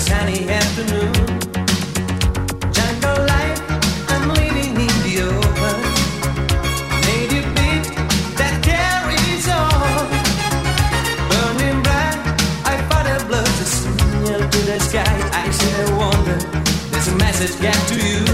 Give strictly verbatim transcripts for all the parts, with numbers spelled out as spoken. sunny afternoon. Jungle life, I'm living in the open. Native beat that carries on. Burning bright, I fought a blood to signal to the sky. I still wonder, there's a message got to you.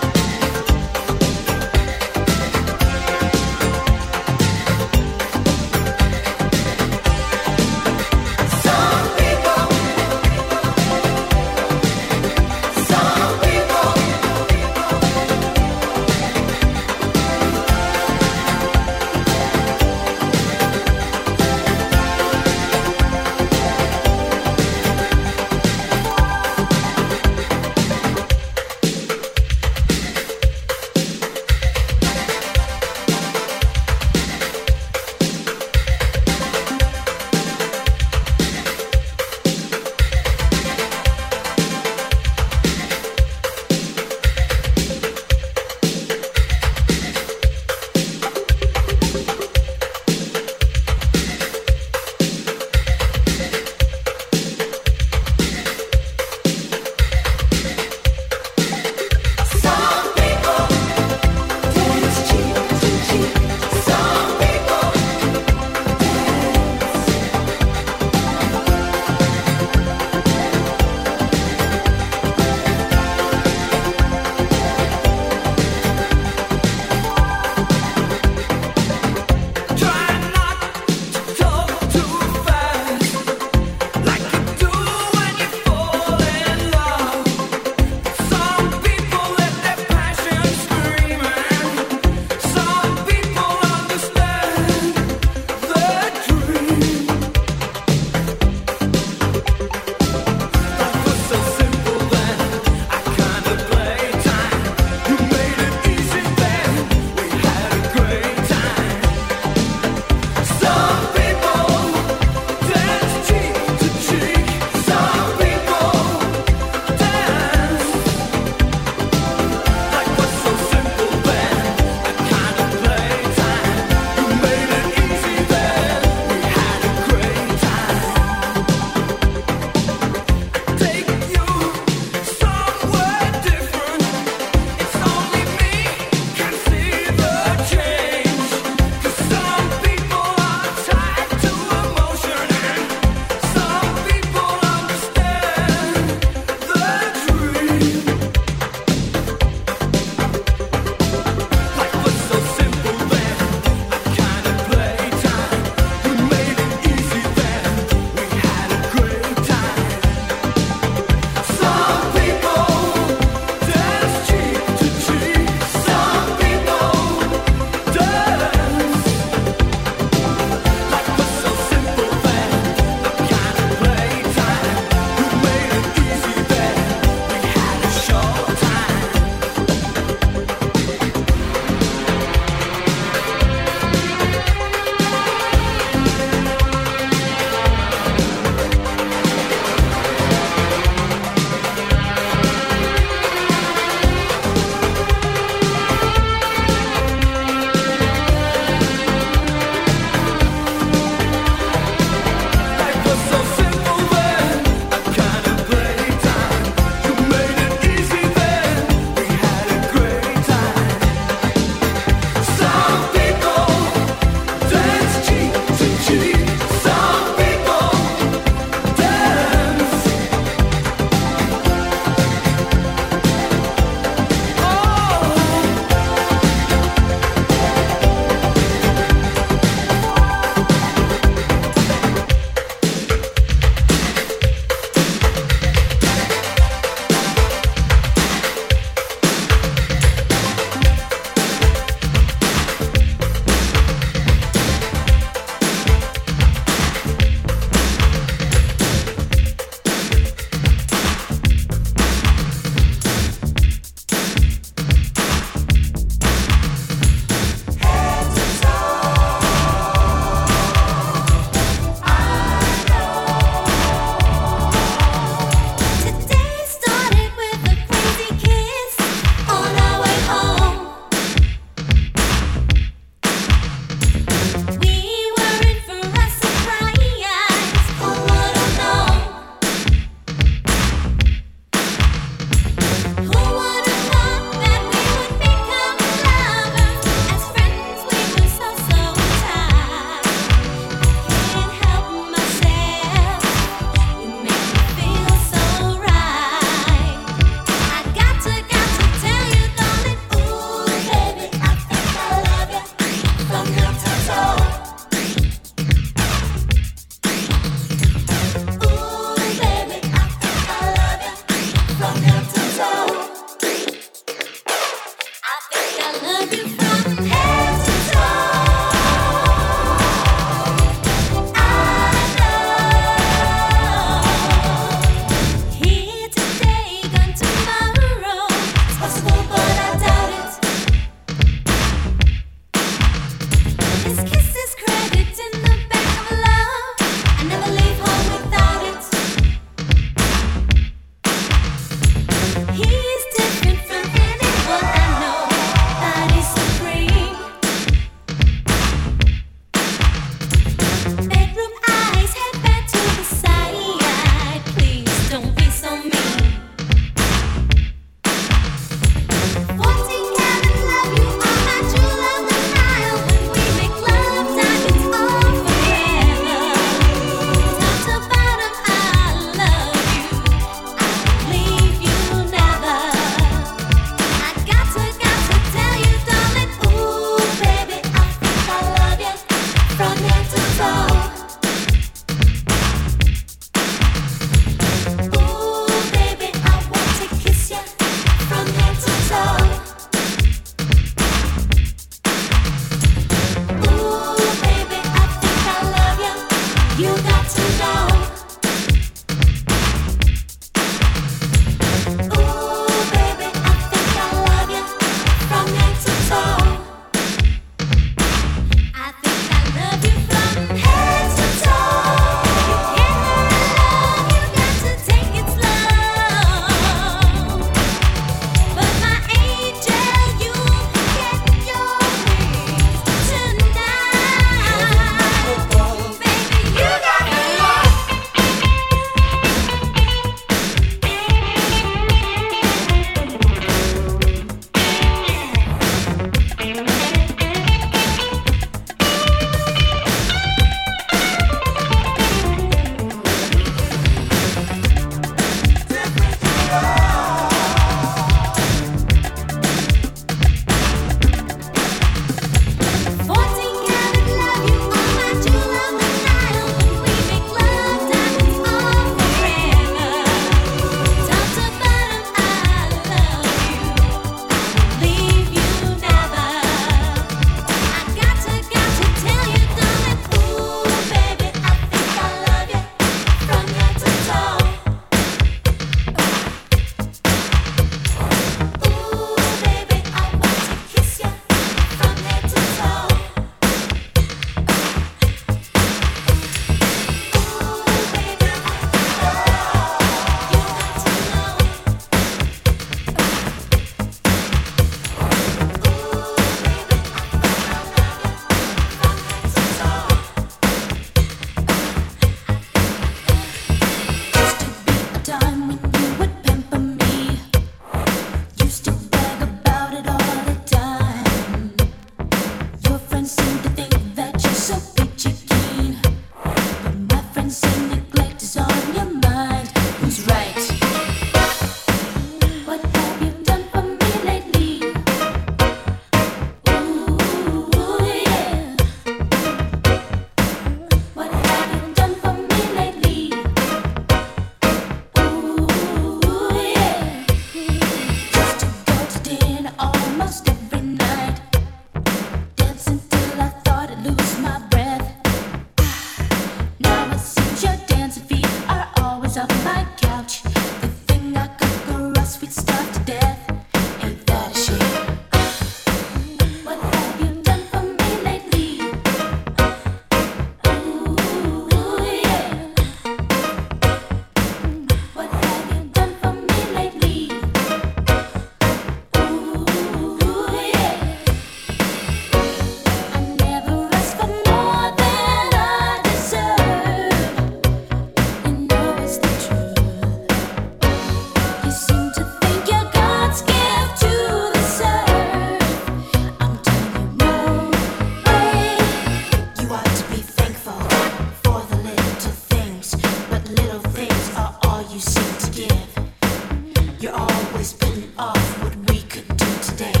couldn't ask what we could do today.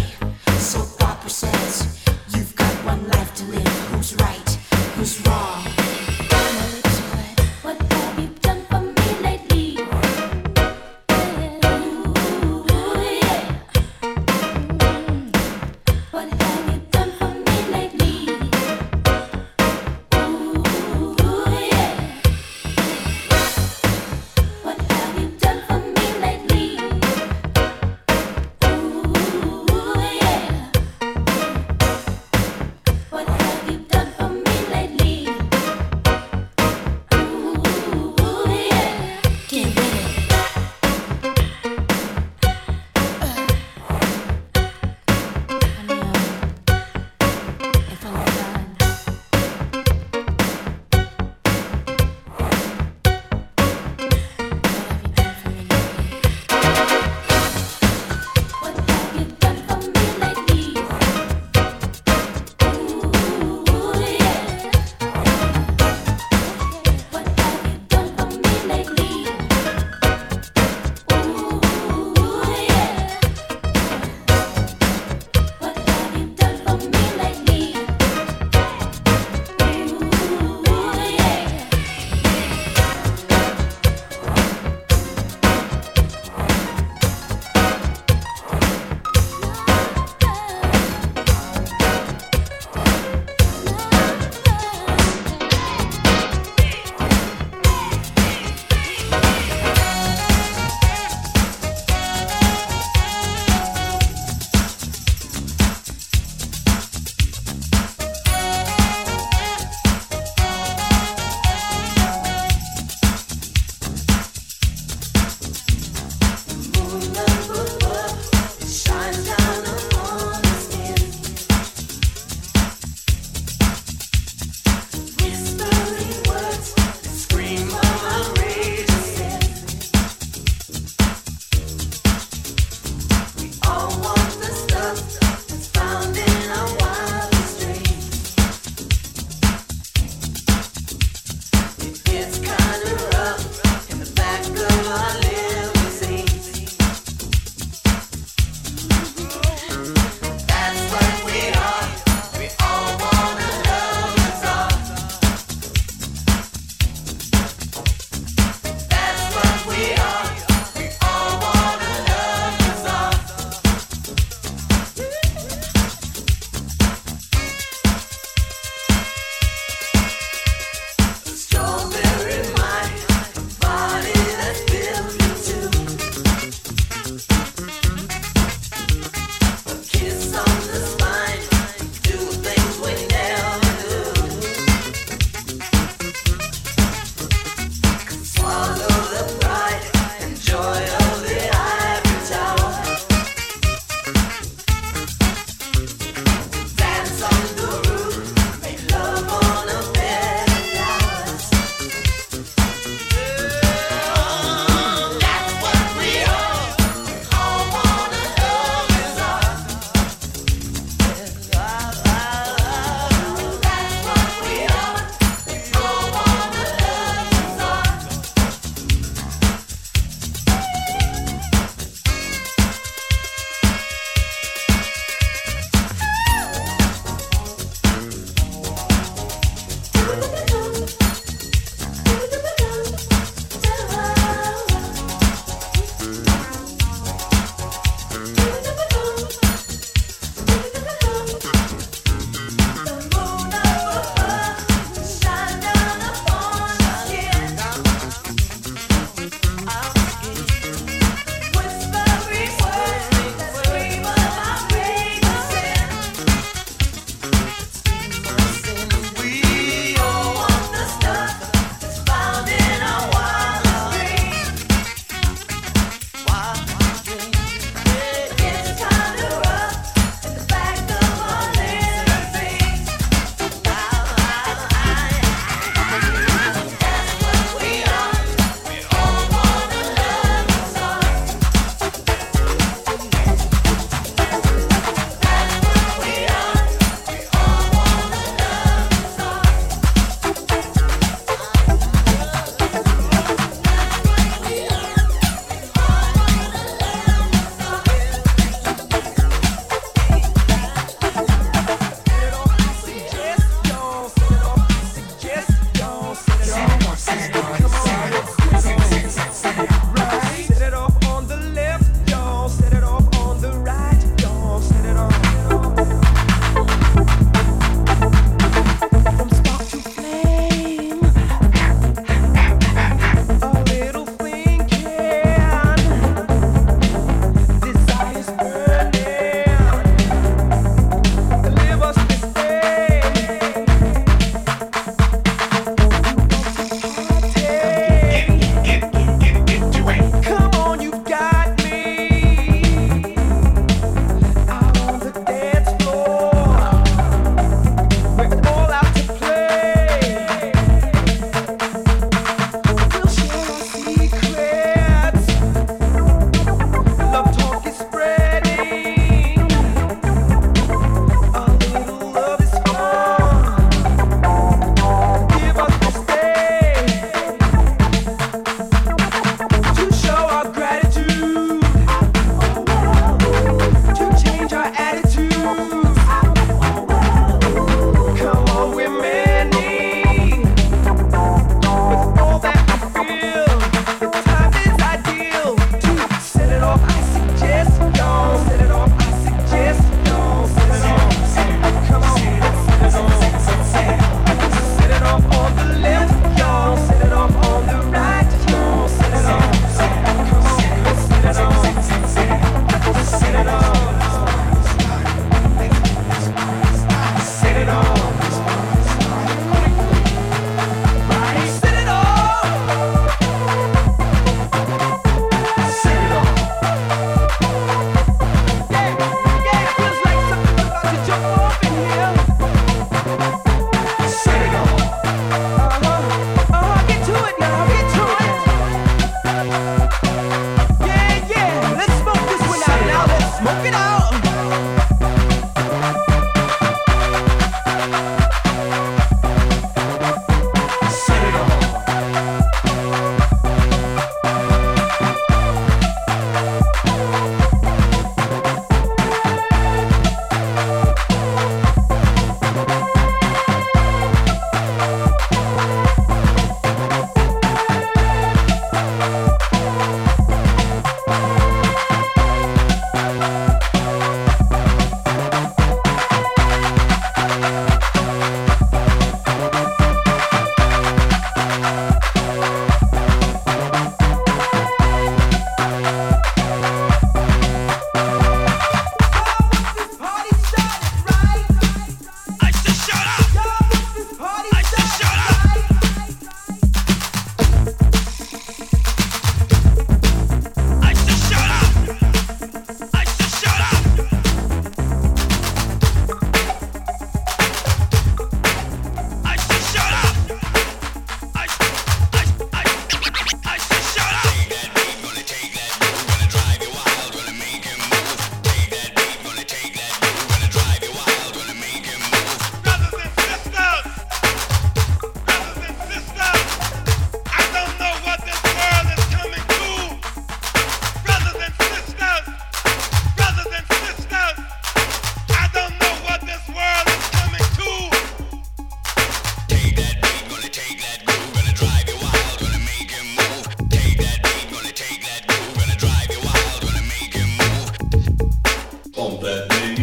So Papa says, you've got one life to live. Who's right? Who's wrong? What have you done for me lately?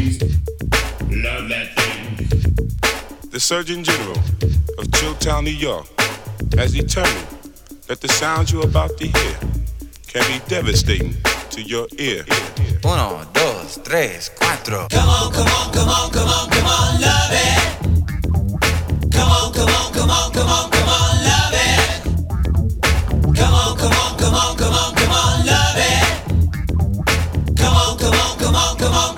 please love that thing. The Surgeon General of Chilltown, New York, has determined that the sounds you're about to hear can be devastating to your ear. Uno, dos, tres, cuatro. Come on, come on, come on, come on, come on, love it. Come on, come on, come on, come on, come on, love it. Come on, come on, come on, come on, come on, love it. Come on, come on, come on, come on, come on,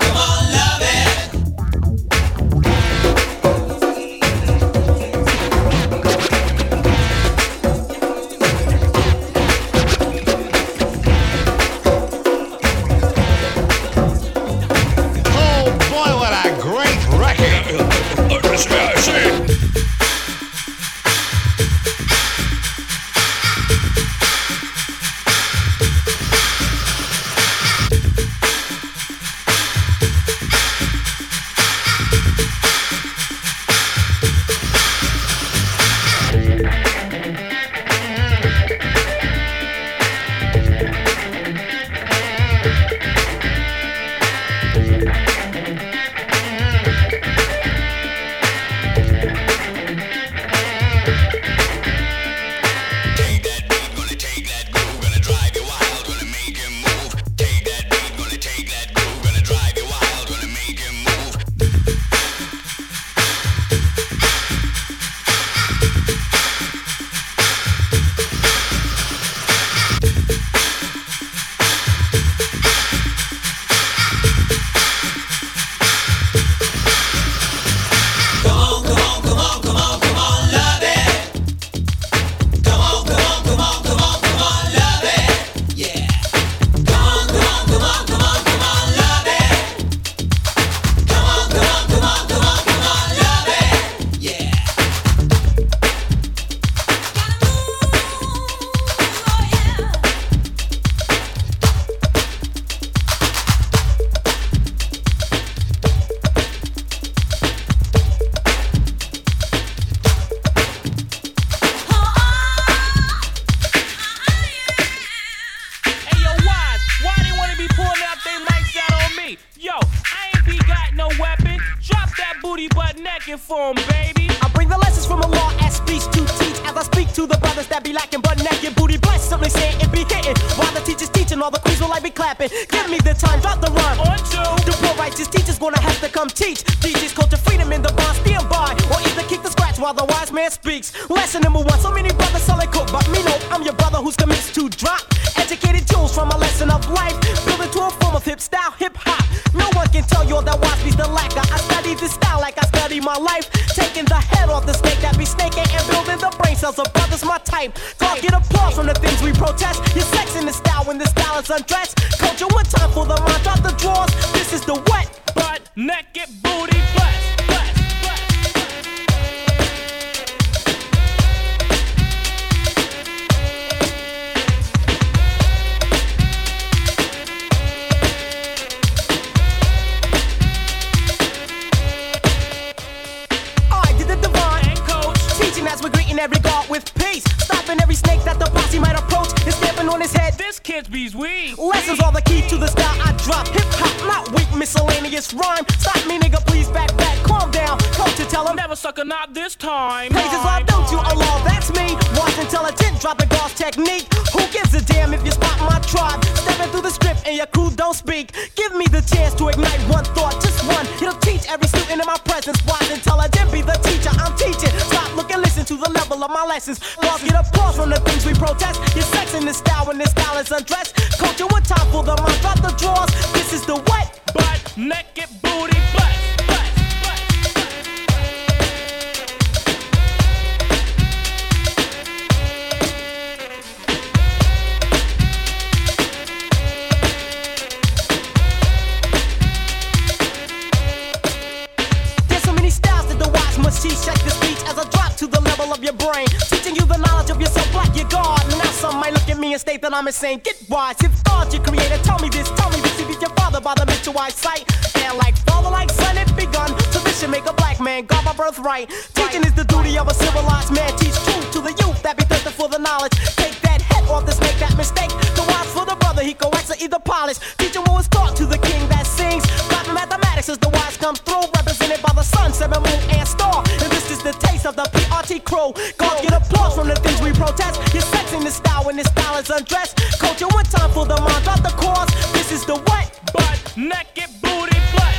love it. Saying get wise, if God's your creator, tell me this, tell me this, you beat your father by the mental eyesight, and like father, like son, it begun, tradition make a black man, God my birthright, teaching is the duty of a civilized man, teach truth to the youth that be thirsting for the knowledge, take that head off this, make that mistake, the wise for the brother, he corrects or either polish, teaching what was taught to the king that sings, Latin mathematics is the wise T crew. Guards get applause from the things we protest. You're sexing the style when the style is undressed. Culture one time for the mind, not the cause. This is the what? Butt, naked, booty, butt.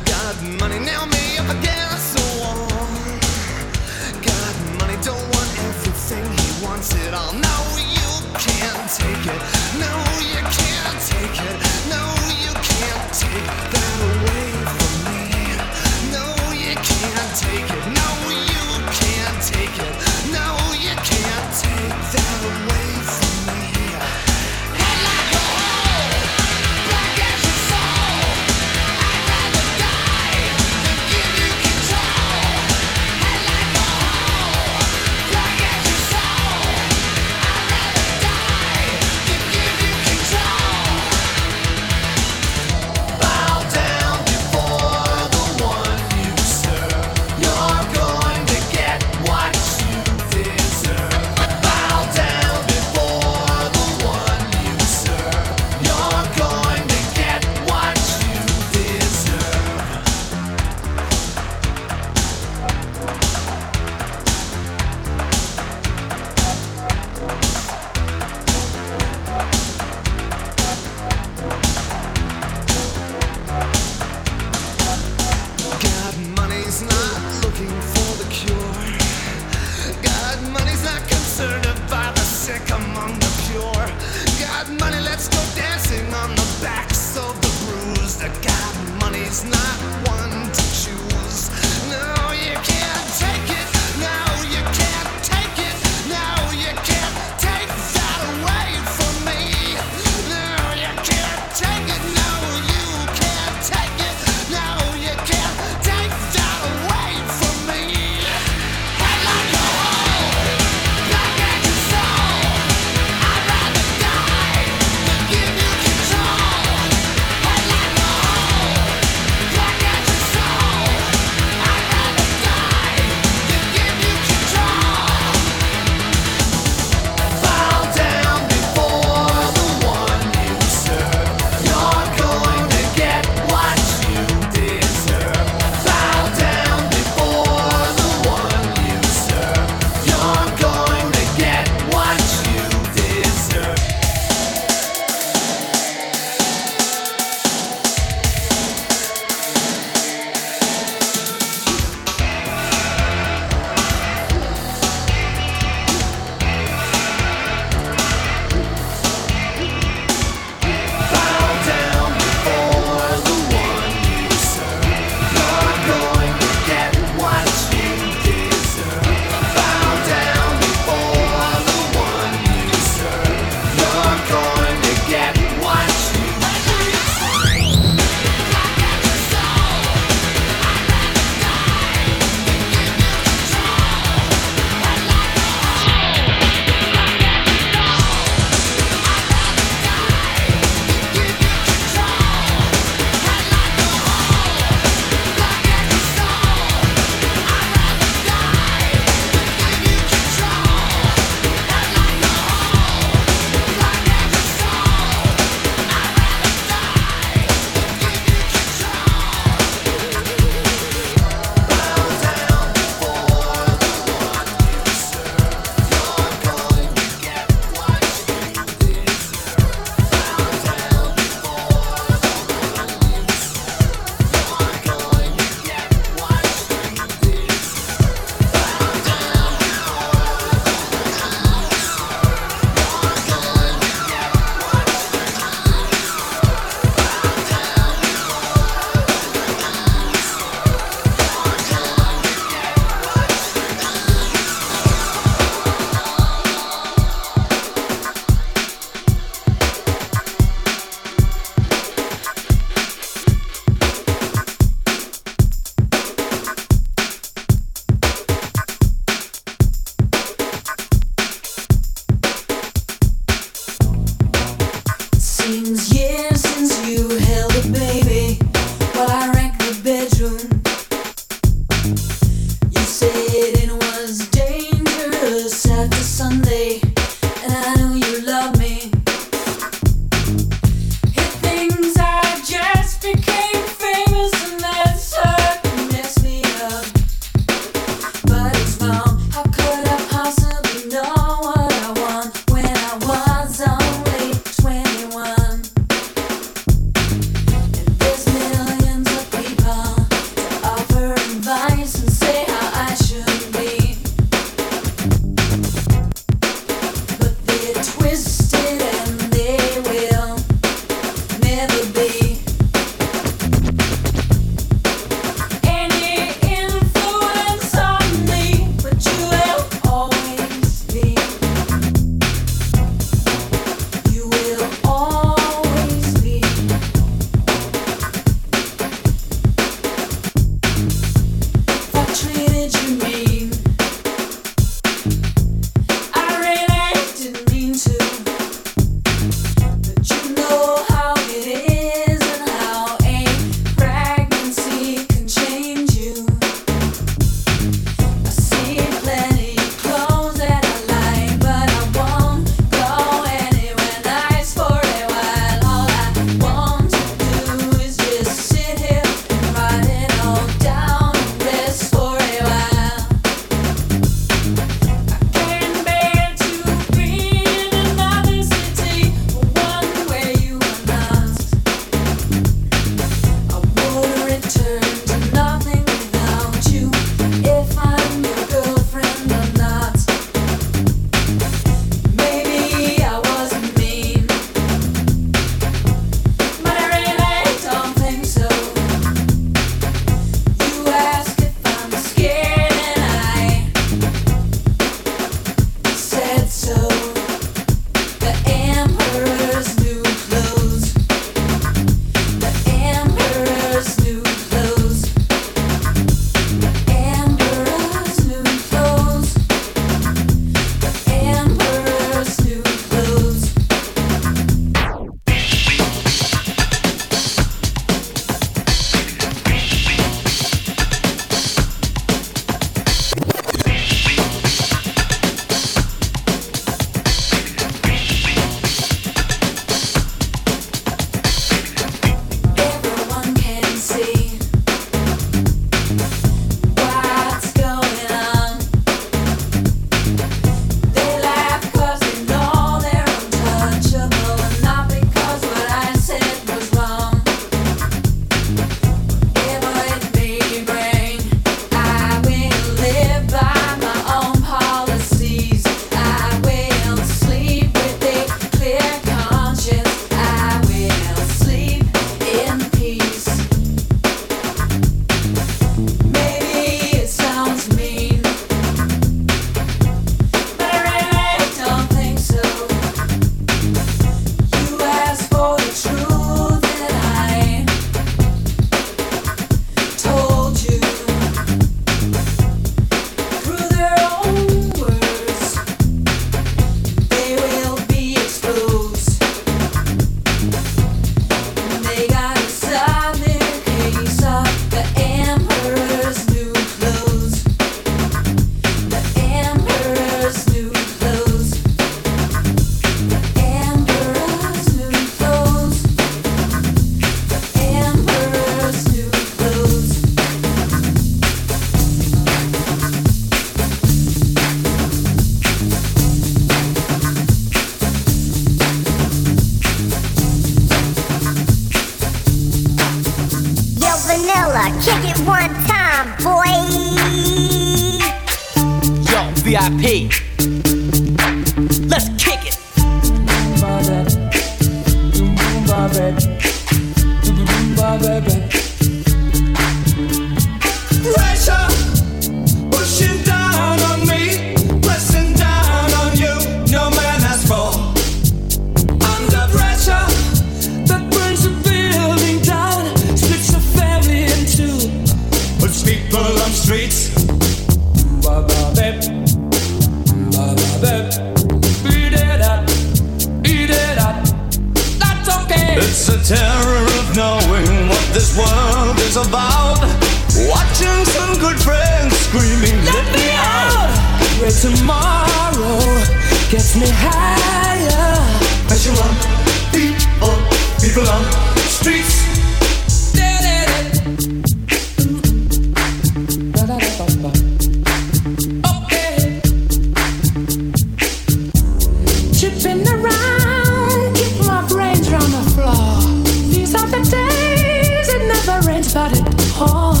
Oh,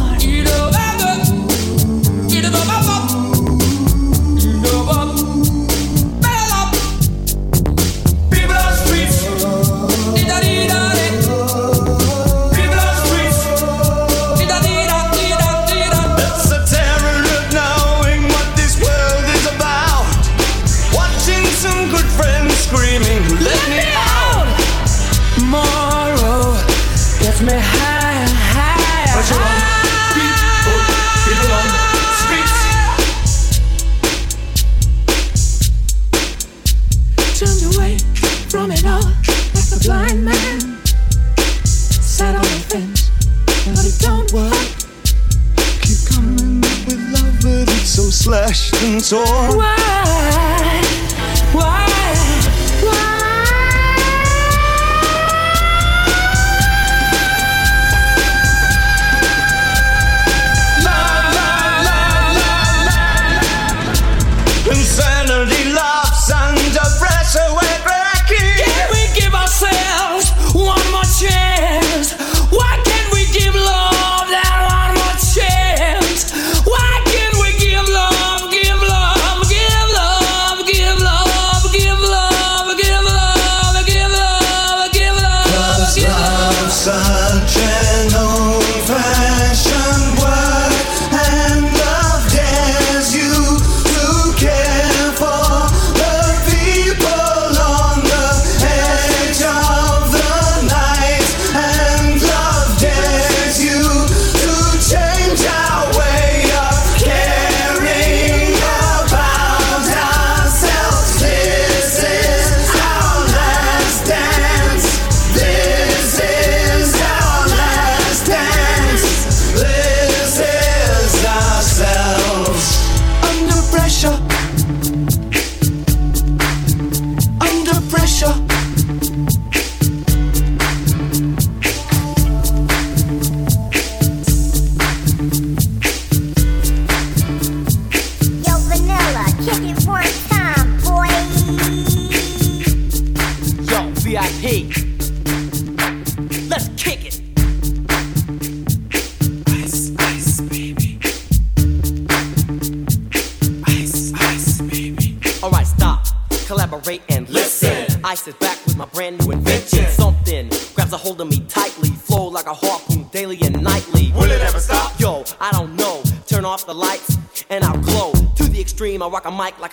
me higher, higher. But you're on beat, oh, people on the streets. Turned away from it all, like a blind man. Sat on the fence, but it don't work. Keep coming up with love, but it's so slashed and torn. Why? Why? Why? Insanity loves under pressure. We're breaking. Can we give ourselves one more chance? Why can't we give love that one more chance? Why can't we give love, give love, give love, give love, give love, give love, give love, give love? Cause love's such an old-fashioned word, and love dares you to care. I rock a mic like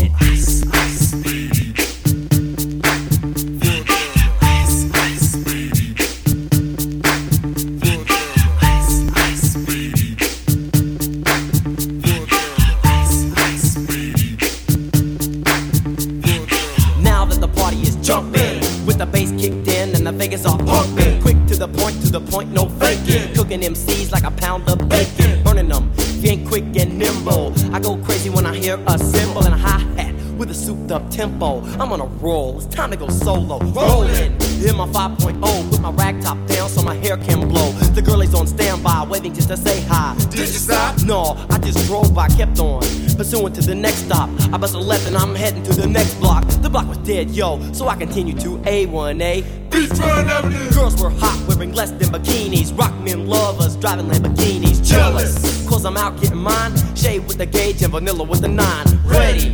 it. Ice, ice, baby. Point no faking, cooking M Cs like a pound of bacon, burning them, you ain't quick and nimble. I go crazy when I hear a cymbal and a hi-hat with a souped up tempo. I'm on a roll, it's time to go solo, rolling, in my five point oh, put my rag top down so my hair can blow. The girl is on standby, waiting just to say hi. Did you stop? No, I just drove by, kept on, pursuing to the next stop. I bust a left and I'm heading to the next block. The block was dead, yo, so I continued to A one A. Girls were hot, wearing less than bikinis. Rock men lovers, driving Lamborghinis. Jealous, cause I'm out getting mine. Shade with the gauge and vanilla with the nine. Ready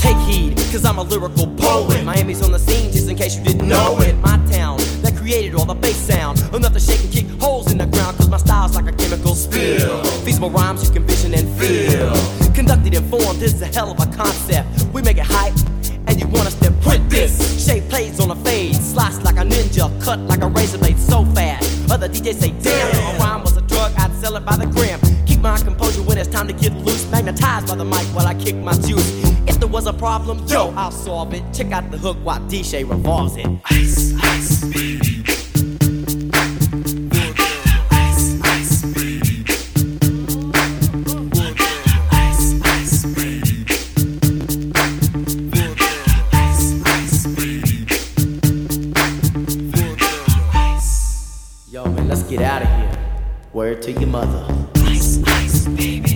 Take heed, cause I'm a lyrical poet. Miami's on the scene, just in case you didn't know it. My town, that created all the bass sound, enough to shake and kick holes in the ground. Cause my style's like a chemical spill, feasible rhymes you can vision and feel. Conducted and formed, this is a hell of a concept. We make it hype, and you want us to print this. Shape plays on a fade, slice like a ninja, cut like a razor blade so fast. Other D Js say damn, if a rhyme was a drug, I'd sell it by the gram. Keep my composure when it's time to get loose, magnetized by the mic while I kick my juice. If there was a problem, yo, I'll solve it. Check out the hook while D J revolves it. Ice, ice, baby. Yo, man, let's get out of here. Word to your mother. Ice, ice, baby.